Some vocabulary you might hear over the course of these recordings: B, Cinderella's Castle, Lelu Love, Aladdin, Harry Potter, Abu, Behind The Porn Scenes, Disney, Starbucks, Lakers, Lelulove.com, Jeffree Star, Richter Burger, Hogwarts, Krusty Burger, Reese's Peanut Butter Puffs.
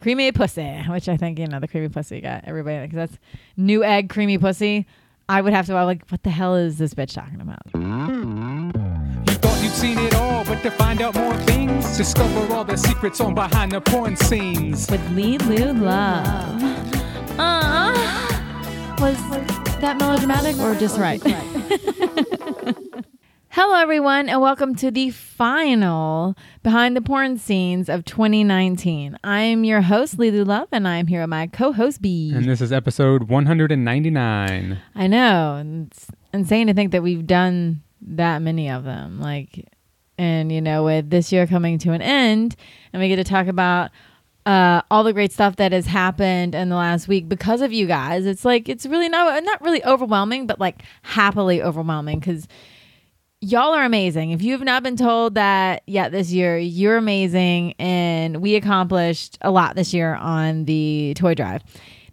Creamy pussy, which I think, you know, the creamy pussy got everybody, because that's new egg creamy pussy. I would have to, I'm like, what the hell is this bitch talking about? You thought you'd seen it all, but to find out more things, discover all the secrets on Behind the Porn Scenes. With Lelu Love. Was that melodramatic or just right? Hello, everyone, and welcome to the final Behind the Porn Scenes of 2019. I'm your host, Lelu Love, and I'm here with my co-host, B. And this is episode 199. I know. And it's insane to think that we've done that many of them. Like, and, you know, with this year coming to an end, and we get to talk about all the great stuff that has happened in the last week because of you guys. It's like, it's really not really overwhelming, but like happily overwhelming, because y'all are amazing. If you've not been told that yet this year, you're amazing. And we accomplished a lot this year on the toy drive.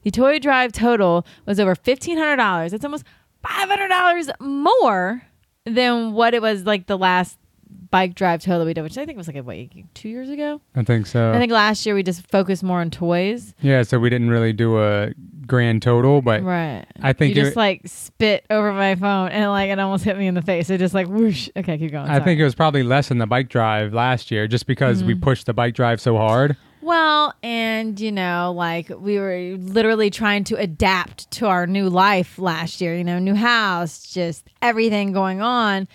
The toy drive total was over $1,500. That's almost $500 more than what it was like the last bike drive total we did, which I think was like, what, 2 years ago? I think so. I think last year we just focused more on toys. Yeah, so we didn't really do a grand total, but right. I think you just like spit over my phone and like it almost hit me in the face. It just like whoosh. Okay, keep going. Sorry. I think it was probably less than the bike drive last year, just because we pushed the bike drive so hard. Well, and you know, like we were literally trying to adapt to our new life last year. You know, new house, just everything going on.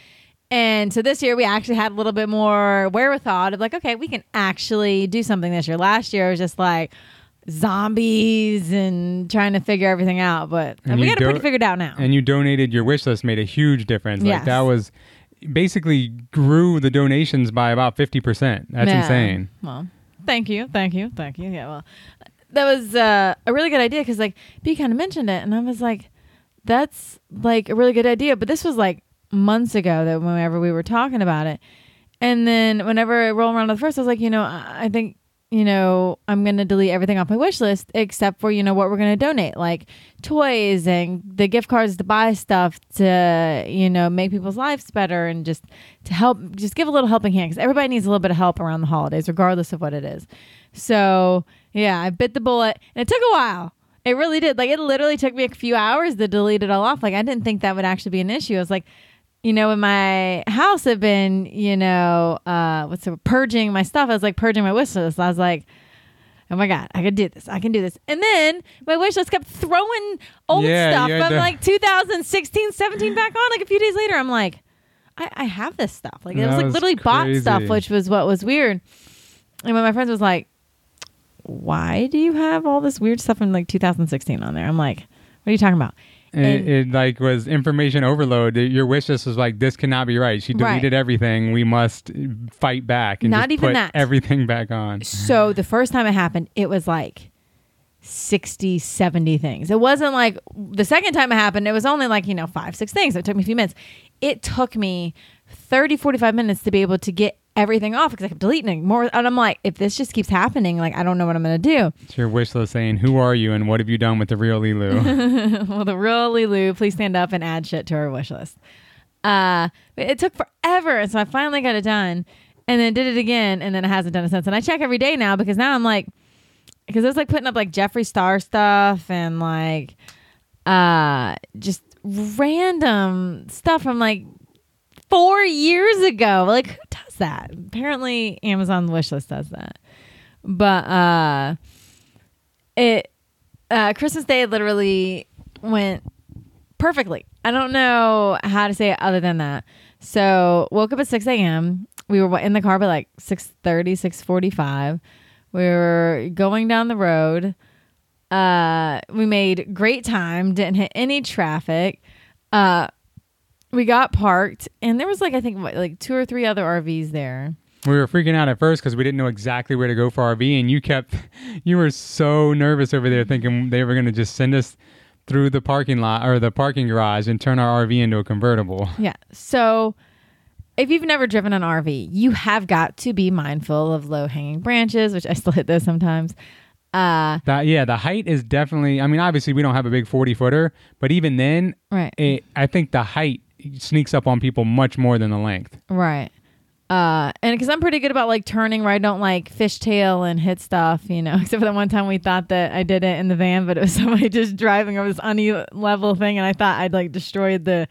And so this year we actually had a little bit more wherewithal of like, okay, we can actually do something this year. Last year it was just like zombies and trying to figure everything out, but we got it pretty figured out now. And you donated your wish list, made a huge difference. Yes. Like that was basically grew the donations by about 50%. That's insane. Well, thank you. Yeah, well, that was a really good idea because like B kind of mentioned it, and I was like, that's like a really good idea, but this was like months ago that whenever we were talking about it. And then whenever it rolled around to the first, I was like, you know, I think, you know, I'm going to delete everything off my wish list except for, you know, what we're going to donate, like toys and the gift cards to buy stuff to, you know, make people's lives better and just to help, just give a little helping hand, because everybody needs a little bit of help around the holidays, regardless of what it is. So yeah, I bit the bullet, and it took a while. It really did. Like it literally took me a few hours to delete it all off. Like I didn't think that would actually be an issue. I was like, you know, in my house have been, you know, purging my stuff. I was like purging my wish list. I was like, oh my God, I can do this. And then my wish list kept throwing old stuff from like 2016, 17 back on. Like a few days later, I'm like, I have this stuff. Like it was like literally bought stuff, which was what was weird. And when my friends was like, why do you have all this weird stuff from like 2016 on there? I'm like, what are you talking about? It like was information overload. Your wish list was like, this cannot be right. She deleted everything. We must fight back and not just even put everything back on. So the first time it happened, it was like 60, 70 things. It wasn't like the second time it happened, it was only like, you know, 5, 6 things. It took me a few minutes. It took me 30, 45 minutes to be able to get everything off because I kept deleting more. And I'm like, if this just keeps happening, like, I don't know what I'm going to do. It's your wish list saying, who are you and what have you done with the real Lelu? Well, the real Lelu, please stand up and add shit to her wish list. It took forever. And so I finally got it done, and then did it again. And then it hasn't done it since. And I check every day now, because now I'm like, because it's like putting up like Jeffree Star stuff and like just random stuff from like 4 years ago. Like, who does that? Apparently Amazon wishlist does that. But Christmas Day literally went perfectly. I don't know how to say it other than that. So woke up at 6 a.m. We were in the car by like 6:30, 6:45. We were going down the road. We made great time. Didn't hit any traffic. We got parked, and there was like, I think like 2 or 3 other RVs there. We were freaking out at first because we didn't know exactly where to go for RV, and you were so nervous over there thinking they were going to just send us through the parking lot or the parking garage and turn our RV into a convertible. Yeah. So if you've never driven an RV, you have got to be mindful of low hanging branches, which I still hit those sometimes. The height is definitely, I mean, obviously we don't have a big 40 footer, but even then, I think the height sneaks up on people much more than the length. Right. And because I'm pretty good about like turning where I don't like fishtail and hit stuff, you know, except for that one time we thought that I did it in the van, but it was somebody just driving over this uneven level thing. And I thought I'd like destroyed the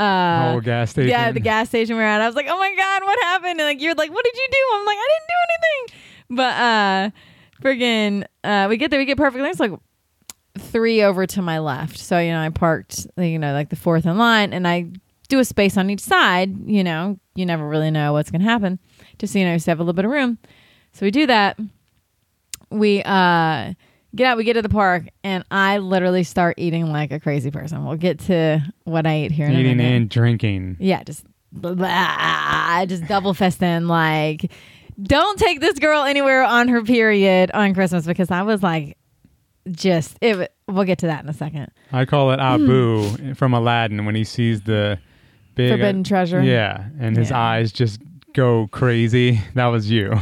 whole gas station. Yeah, the gas station we were at. I was like, oh my God, what happened? And like, you're like, what did you do? I'm like, I didn't do anything. But we get there, we get perfect. It's like 3 over to my left. So, you know, I parked, you know, like the 4th in line, and I do a space on each side. You know, you never really know what's going to happen. Just so you know, you have a little bit of room. So we do that. We get out, we get to the park, and I literally start eating like a crazy person. We'll get to what I eat here in a minute. Eating and drinking. Yeah, just blah, blah, I just double fisting. Like, don't take this girl anywhere on her period on Christmas, because I was like, just, it. We'll get to that in a second. I call it Abu from Aladdin when he sees the big forbidden treasure. Yeah, and his eyes just go crazy. That was you.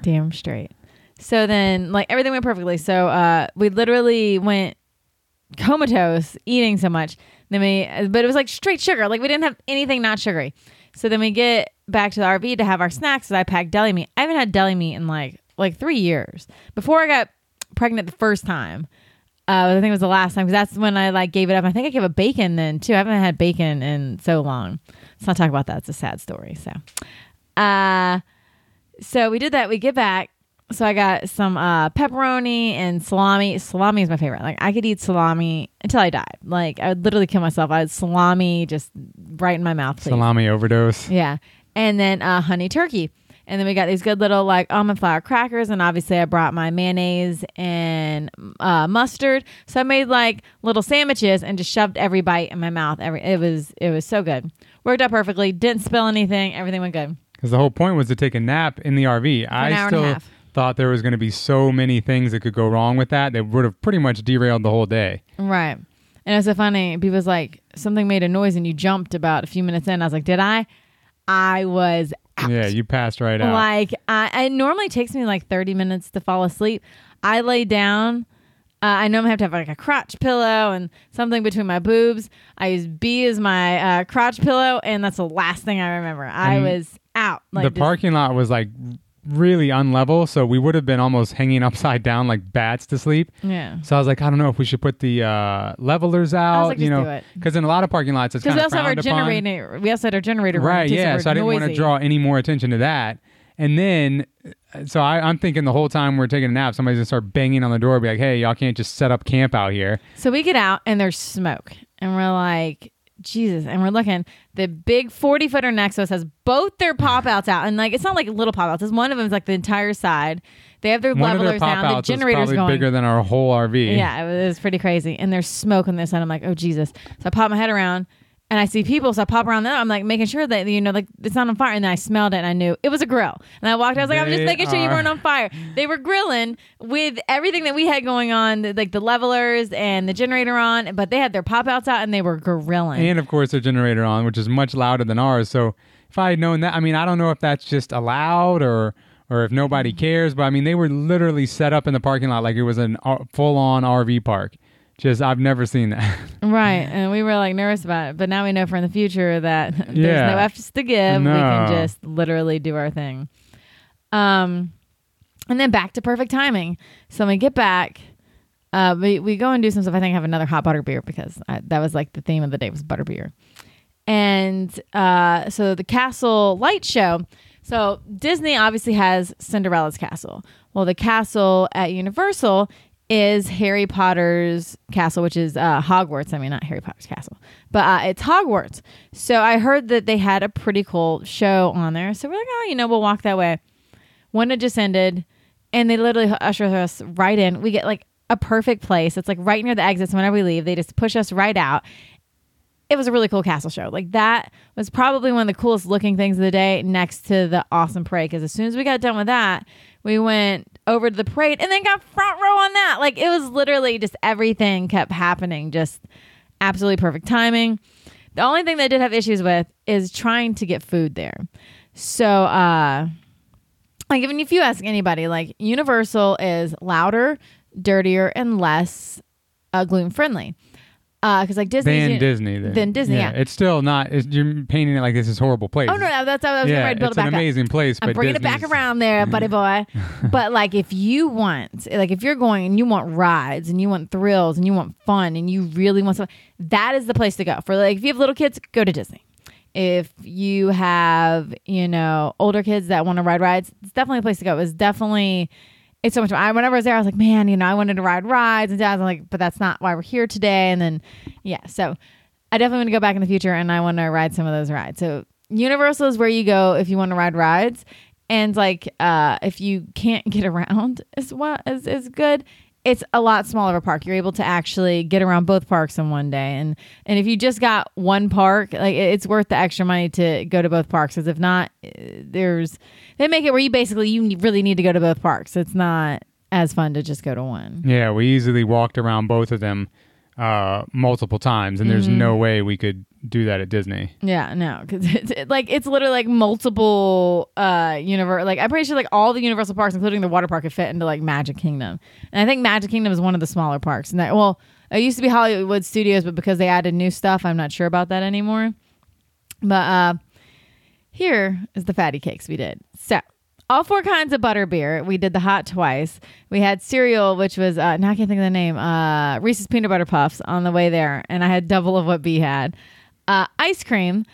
Damn straight. So then, like, everything went perfectly. So we literally went comatose, eating so much. Then but it was like straight sugar. Like, we didn't have anything not sugary. So then we get back to the RV to have our snacks. So I packed deli meat. I haven't had deli meat in like 3 years. Before I got pregnant the first time. I think it was the last time, because that's when I like gave it up. I think I gave a bacon then too. I haven't had bacon in so long. Let's not talk about that. It's a sad story. So we did that. We get back. So I got some pepperoni and salami. Salami is my favorite. Like, I could eat salami until I died. Like, I would literally kill myself. I had salami just right in my mouth. Please. Salami overdose. Yeah. And then honey turkey. And then we got these good little like almond flour crackers. And obviously I brought my mayonnaise and mustard. So I made like little sandwiches and just shoved every bite in my mouth. It was so good. Worked out perfectly. Didn't spill anything. Everything went good. Because the whole point was to take a nap in the RV. I still thought there was going to be so many things that could go wrong with that. That would have pretty much derailed the whole day. Right. And it was so funny. B was like, something made a noise and you jumped about a few minutes in. I was like, did I? I was out. Yeah, you passed right out. Like, it normally takes me like 30 minutes to fall asleep. I lay down. I normally have to have like a crotch pillow and something between my boobs. I use B as my crotch pillow, and that's the last thing I remember. I was out. Like, the parking lot was like really unlevel, so we would have been almost hanging upside down like bats to sleep. Yeah. So I was like, I don't know if we should put the levelers out. I was like, you know, because in a lot of parking lots, it's kind of frowned upon. We also had our generator. Right. Yeah. So I didn't want to draw any more attention to that. And then, so I'm thinking the whole time we're taking a nap, somebody's gonna start banging on the door, be like, "Hey, y'all can't just set up camp out here." So we get out, and there's smoke, and we're like, Jesus. And we're looking, the big 40-footer next to us has both their pop-outs out. And like, it's not like little pop-outs. It's one of them is like the entire side. They have their levelers down. The generator's going. Bigger than our whole RV. Yeah, it was pretty crazy. And there's smoke on this side. I'm like, oh, Jesus. So I pop my head around and I see people. So I pop around there. I'm like making sure that, you know, like it's not on fire. And then I smelled it and I knew it was a grill. And I walked out. I was like, I'm just making sure you weren't on fire. They were grilling with everything that we had going on, like the levelers and the generator on. But they had their pop-outs out and they were grilling. And of course, their generator on, which is much louder than ours. So if I had known that, I mean, I don't know if that's just allowed or if nobody cares. But I mean, they were literally set up in the parking lot like it was a full-on RV park. Just, I've never seen that. Right. And we were like nervous about it. But now we know for in the future that there's no F's to give. No. We can just literally do our thing. And then back to perfect timing. So when we get back, we go and do some stuff. I think I have another hot butter beer because that was like the theme of the day was butter beer. And so the castle light show. So Disney obviously has Cinderella's Castle. Well, the castle at Universal is Harry Potter's castle, which is Hogwarts. I mean, not Harry Potter's castle, but it's Hogwarts. So I heard that they had a pretty cool show on there. So we're like, oh, you know, we'll walk that way. When it just ended, and they literally usher us right in. We get like a perfect place. It's like right near the exits. Whenever we leave, they just push us right out. It was a really cool castle show. Like, that was probably one of the coolest looking things of the day next to the awesome parade. Because as soon as we got done with that, we went over to the parade and then got front row on that. Like, it was literally just everything kept happening. Just absolutely perfect timing. The only thing that I did have issues with is trying to get food there. So, like, even if you ask anybody, like, Universal is louder, dirtier, and less gluten-friendly. Because like Disney, then Disney. Yeah. It's still not. You're painting it like this is a horrible place. Oh no, that's how I was going to build it back up. It's an amazing place. I'm bringing it back around there, buddy boy. But like, if you want, like, if you're going and you want rides and you want thrills and you want fun and you really want something, that is the place to go. For like, if you have little kids, go to Disney. If you have, you know, older kids that want to ride rides, it's definitely a place to go. It's so much fun. Whenever I was there, I was like, man, you know, I wanted to ride rides. And Dad's like, but that's not why we're here today. And then, yeah. So I definitely want to go back in the future and I want to ride some of those rides. So Universal is where you go if you want to ride rides. And like, if you can't get around as well as good, it's a lot smaller of a park. You're able to actually get around both parks in one day. And if you just got one park, like it's worth the extra money to go to both parks. Because if not, they make it where you really need to go to both parks. It's not as fun to just go to one. Yeah, we easily walked around both of them multiple times, and there's no way we could do that at Disney. Yeah, no, because it's literally like multiple universe. Like I'm pretty sure like all the Universal parks, including the water park, could fit into like Magic Kingdom. And I think Magic Kingdom is one of the smaller parks. And it used to be Hollywood Studios, but because they added new stuff, I'm not sure about that anymore. But here is the fatty cakes we did. So all four kinds of butterbeer. We did the hot twice. We had cereal, which was, now I can't think of the name, Reese's Peanut Butter Puffs on the way there. And I had double of what B had. Ice cream.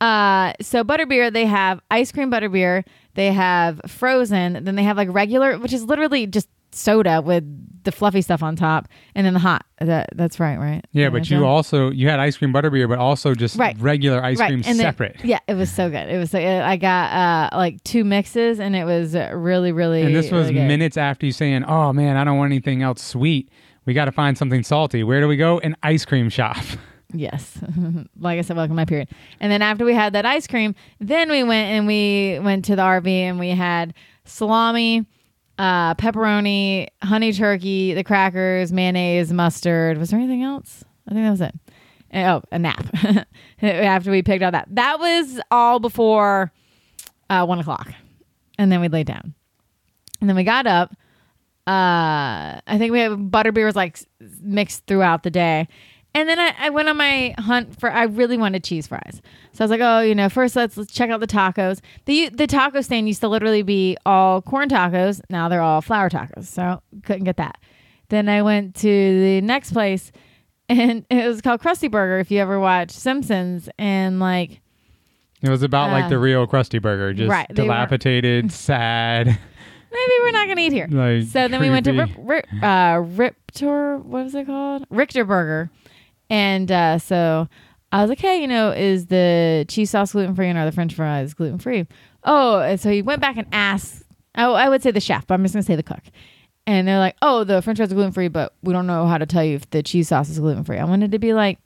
So butterbeer, they have ice cream butterbeer. They have frozen. Then they have like regular, which is literally just soda with the fluffy stuff on top, and then the hot. That's right? Yeah, but you had ice cream butterbeer, but also just regular ice cream and separate. Then, yeah, it was so good. It was I got like two mixes, and it was really, really. And this was really minutes after you saying, "Oh man, I don't want anything else sweet. We got to find something salty. Where do we go? An ice cream shop." Yes. Like I said, welcome to my period. And then after we had that ice cream, then we went to the RV and we had salami, pepperoni, honey turkey, the crackers, mayonnaise, mustard. Was there anything else? I think that was it. And a nap. After we picked all that. That was all before 1 o'clock. And then we laid down. And then we got up. I think we had butterbeer was like mixed throughout the day. And then I went on my hunt I really wanted cheese fries. So I was like, oh, you know, first let's check out the tacos. The taco stand used to literally be all corn tacos. Now they're all flour tacos. So couldn't get that. Then I went to the next place and it was called Krusty Burger. If you ever watch Simpsons and like. It was about like the real Krusty Burger. Just dilapidated, sad. Maybe we're not going to eat here. Like, so then we went to what was it called? Richter Burger. And so I was like, hey, you know, is the cheese sauce gluten-free and are the french fries gluten-free? Oh, and so he went back and asked, I would say the chef, but I'm just going to say the cook. And they're like, oh, the french fries are gluten-free, but we don't know how to tell you if the cheese sauce is gluten-free. I wanted to be like,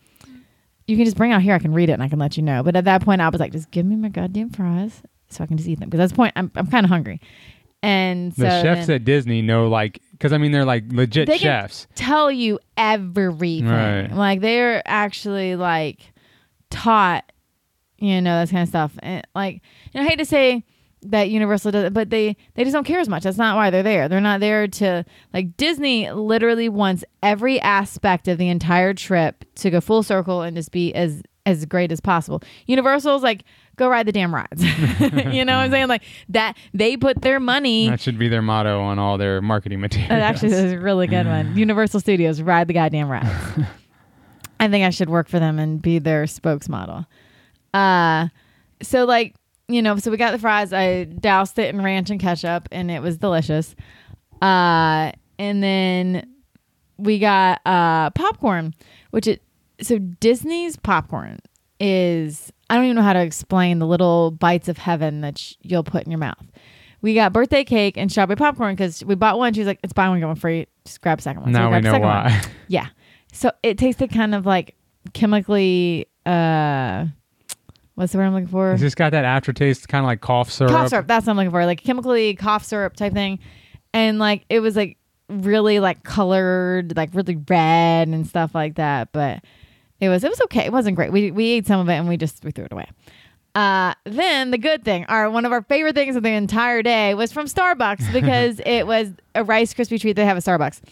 you can just bring it out here. I can read it and I can let you know. But at that point, I was like, just give me my goddamn fries so I can just eat them. Because at this point, I'm kind of hungry. And so the chefs at Disney know, like, because I mean, they're like legit chefs. They can tell you everything. Right. Like they're actually like taught, you know, that kind of stuff. And like, you know, I hate to say that Universal does it, but they just don't care as much. That's not why they're there. They're not there to like Disney literally wants every aspect of the entire trip to go full circle and just be as great as possible. Universal's like, go ride the damn rides. You know what I'm saying? Like that they put their money. That should be their motto on all their marketing materials. That actually is a really good one. Universal Studios, ride the goddamn rides. I think I should work for them and be their spokesmodel. So like, you know, so we got the fries. I doused it in ranch and ketchup and it was delicious. And then we got popcorn, so Disney's popcorn is, I don't even know how to explain the little bites of heaven that you'll put in your mouth. We got birthday cake and strawberry popcorn because we bought one. She was like, it's buy one, get one free. Just grab a second one. Now we know why. Yeah. So it tasted kind of like chemically, what's the word I'm looking for? It's just got that aftertaste, kind of like cough syrup. Cough syrup. That's what I'm looking for. Like chemically cough syrup type thing. And like, it was like really like colored, like really red and stuff like that. But It was okay. It wasn't great. We ate some of it and we threw it away. Then the good thing, one of our favorite things of the entire day was from Starbucks because it was a Rice Krispie treat. They have a Starbucks.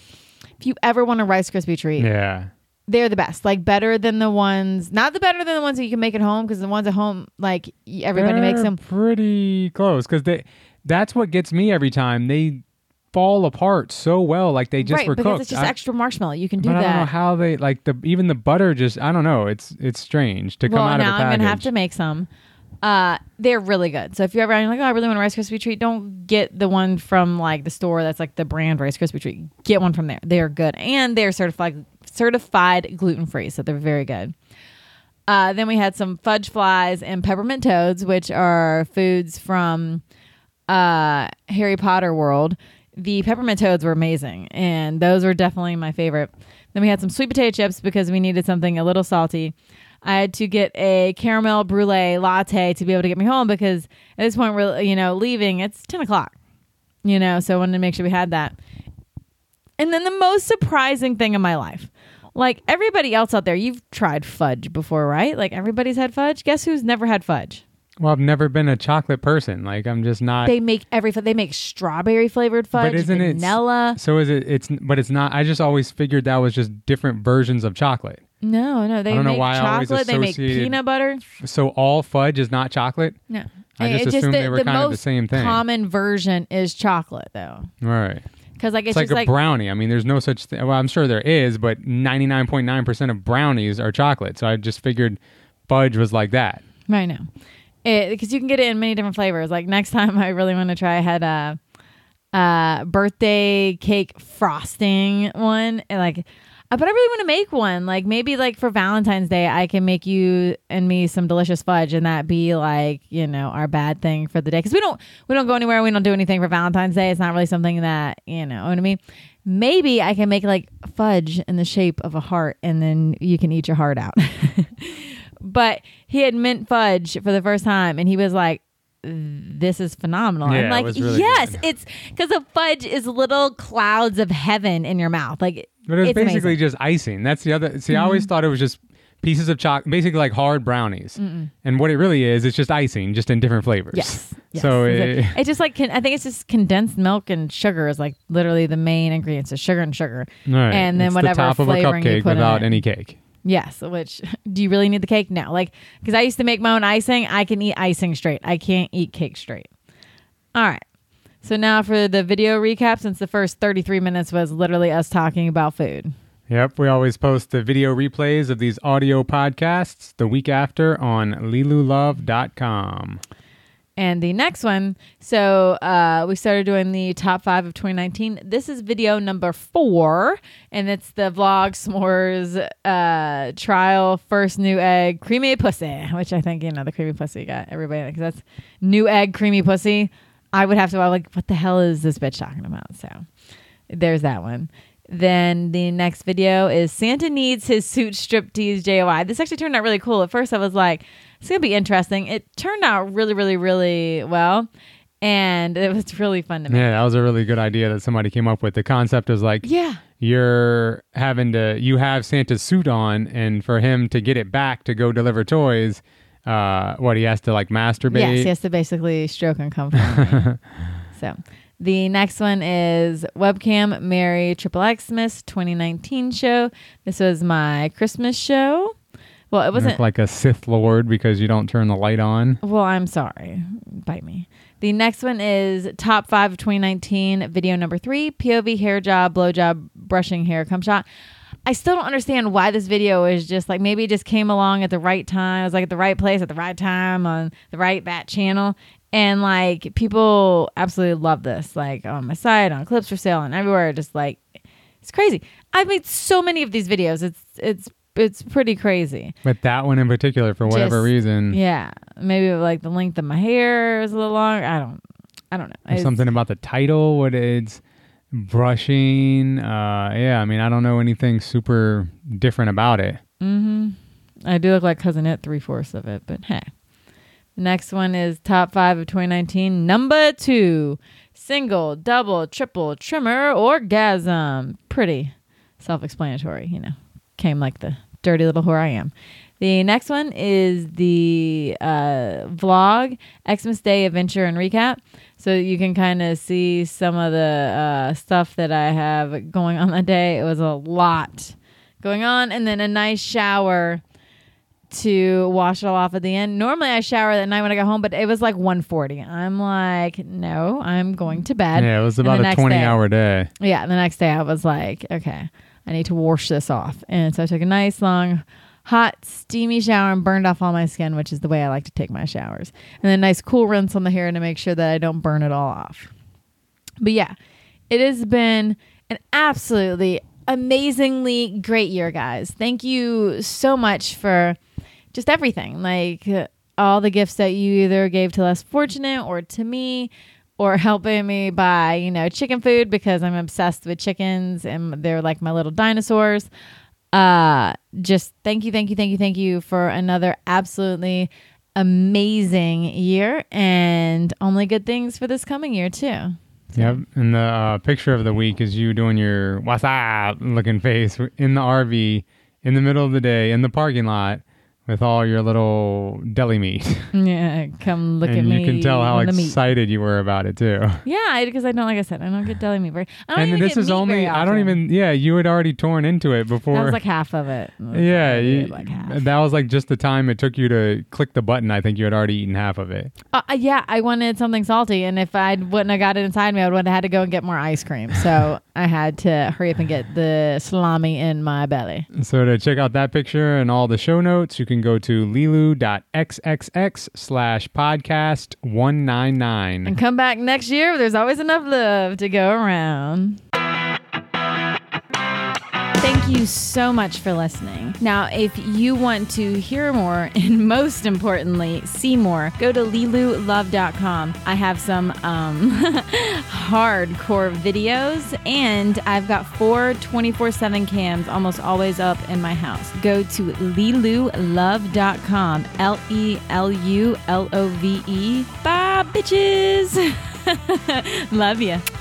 If you ever want a Rice Krispie treat, They're the best, like better than the ones, not the better than the ones that you can make at home, because the ones at home, like everybody makes them pretty close, because that's what gets me every time. They fall apart so well, like they just were cooked. Right, because it's just extra marshmallow. You can do that. I don't know how they, like even the butter just, I don't know. It's strange to come out of a package. Well, now I'm going to have to make some. They're really good. So if you're ever like, oh, I really want a Rice Krispie treat, don't get the one from like the store that's like the brand Rice Krispie treat. Get one from there. They're good. And they're certified gluten-free, so they're very good. Then we had some fudge flies and peppermint toads, which are foods from Harry Potter world. The peppermint toads were amazing, and those were definitely my favorite. Then we had some sweet potato chips because we needed something a little salty. I had to get a caramel brulee latte to be able to get me home because at this point we're, leaving. It's 10 o'clock, so I wanted to make sure we had that. And then the most surprising thing in my life, like everybody else out there, you've tried fudge before, right? Like everybody's had fudge. Guess who's never had fudge? Well, I've never been a chocolate person. Like I'm just not. They make strawberry flavored fudge, but isn't vanilla. But it's not. I just always figured that was just different versions of chocolate. No, they make chocolate. They make peanut butter. So all fudge is not chocolate? No. I just assumed they were kind of the same thing. The most common version is chocolate, though. Right. Because it's just like a brownie. I mean, there's no such thing. Well, I'm sure there is, but 99.9% of brownies are chocolate. So I just figured fudge was like that. Right now. Because you can get it in many different flavors. Like next time I really want to try, I had a birthday cake frosting one. But I really want to make one. Like maybe like for Valentine's Day, I can make you and me some delicious fudge, and that be like our bad thing for the day, because we don't go anywhere. We don't do anything for Valentine's Day. It's not really something that what I mean. Maybe I can make like fudge in the shape of a heart, and then you can eat your heart out. But he had mint fudge for the first time, and he was like, this is phenomenal. Yeah, I'm like, it was really good. It's because the fudge is little clouds of heaven in your mouth, like. But it was basically just icing. That's the other. See, mm-hmm. I always thought it was just pieces of chocolate, basically like hard brownies. Mm-mm. And what it really is, it's just icing, just in different flavors. Yes. So it's just like, I think it's just condensed milk and sugar is like literally the main ingredients is sugar and sugar. Right. And then it's whatever the top of a cupcake without any cake. Yes. Which, do you really need the cake? No. Like, because I used to make my own icing. I can eat icing straight. I can't eat cake straight. All right. So now for the video recap, since the first 33 minutes was literally us talking about food. Yep. We always post the video replays of these audio podcasts the week after on Lelulove.com. And the next one. So we started doing the top 5 of 2019. This is video number 4. And it's the vlog s'mores trial first new egg creamy pussy, which I think, the creamy pussy got everybody. Because that's new egg creamy pussy. I'm like, what the hell is this bitch talking about? So there's that one. Then the next video is Santa needs his suit striptease JY. This actually turned out really cool. At first I was like, it's going to be interesting. It turned out really, really, really well. And it was really fun to make. Yeah, that was a really good idea that somebody came up with. The concept was like, you have Santa's suit on, and for him to get it back to go deliver toys, he has to like masturbate? Yes, he has to basically stroke and come from. So the next one is Webcam Merry XXX Miss 2019 show. This was my Christmas show. Well, it wasn't. You look like a Sith Lord because you don't turn the light on. Well, I'm sorry. Bite me. The next one is Top 5 of 2019, video number 3, POV hair job, blow job, brushing hair, cum shot. I still don't understand why this video is just like, maybe it just came along at the right time. I was like at the right place at the right time on the right bat channel. And like people absolutely love this. Like on my site, on Clips for Sale and everywhere. Just like, it's crazy. I've made so many of these videos. It's pretty crazy. But that one in particular, for whatever reason. Yeah. Maybe like the length of my hair is a little long. I don't know. There's something about the title, what it's. Brushing, I don't know anything super different about it. Mm-hmm. I do look like Cousin It, 3/4 of it, but hey. Next one is Top 5 of 2019, number 2. Single, double, triple, trimmer, orgasm. Pretty self-explanatory, Came like the dirty little whore I am. The next one is the vlog, Xmas Day Adventure and Recap. So you can kind of see some of the stuff that I have going on that day. It was a lot going on, and then a nice shower to wash it all off at the end. Normally I shower that night when I got home, but it was like 1:40. I'm like, no, I'm going to bed. Yeah, it was about a 20-hour day. Yeah, the next day I was like, okay, I need to wash this off. And so I took a nice long, hot, steamy shower and burned off all my skin, which is the way I like to take my showers. And then nice cool rinse on the hair to make sure that I don't burn it all off. But yeah, it has been an absolutely amazingly great year, guys. Thank you so much for just everything, like all the gifts that you either gave to less fortunate or to me, or helping me buy, you know, chicken food because I'm obsessed with chickens and they're like my little dinosaurs. Just thank you for another absolutely amazing year, and only good things for this coming year too. Yep, and the picture of the week is you doing your what's up looking face in the RV in the middle of the day in the parking lot with all your little deli meat. Yeah, come look at me. And you can tell how excited you were about it too. Yeah, because I don't, like I said, I don't get deli meat very often. And this is only, I don't even, yeah, you had already torn into it before. That was like half of it. Yeah, that was like just the time it took you to click the button. I think you had already eaten half of it. Yeah, I wanted something salty, and if I wouldn't have got it inside me, I would have had to go and get more ice cream. So I had to hurry up and get the salami in my belly. So to check out that picture and all the show notes, you can go to lelu.xxx/podcast199 and come back next year. There's always enough love to go around. Thank you so much for listening. Now, if you want to hear more and most importantly, see more, go to Lelulove.com. I have some hardcore videos, and I've got 4 24/7 cams almost always up in my house. Go to Lelulove.com. Lelulove. Bye, bitches. Love ya.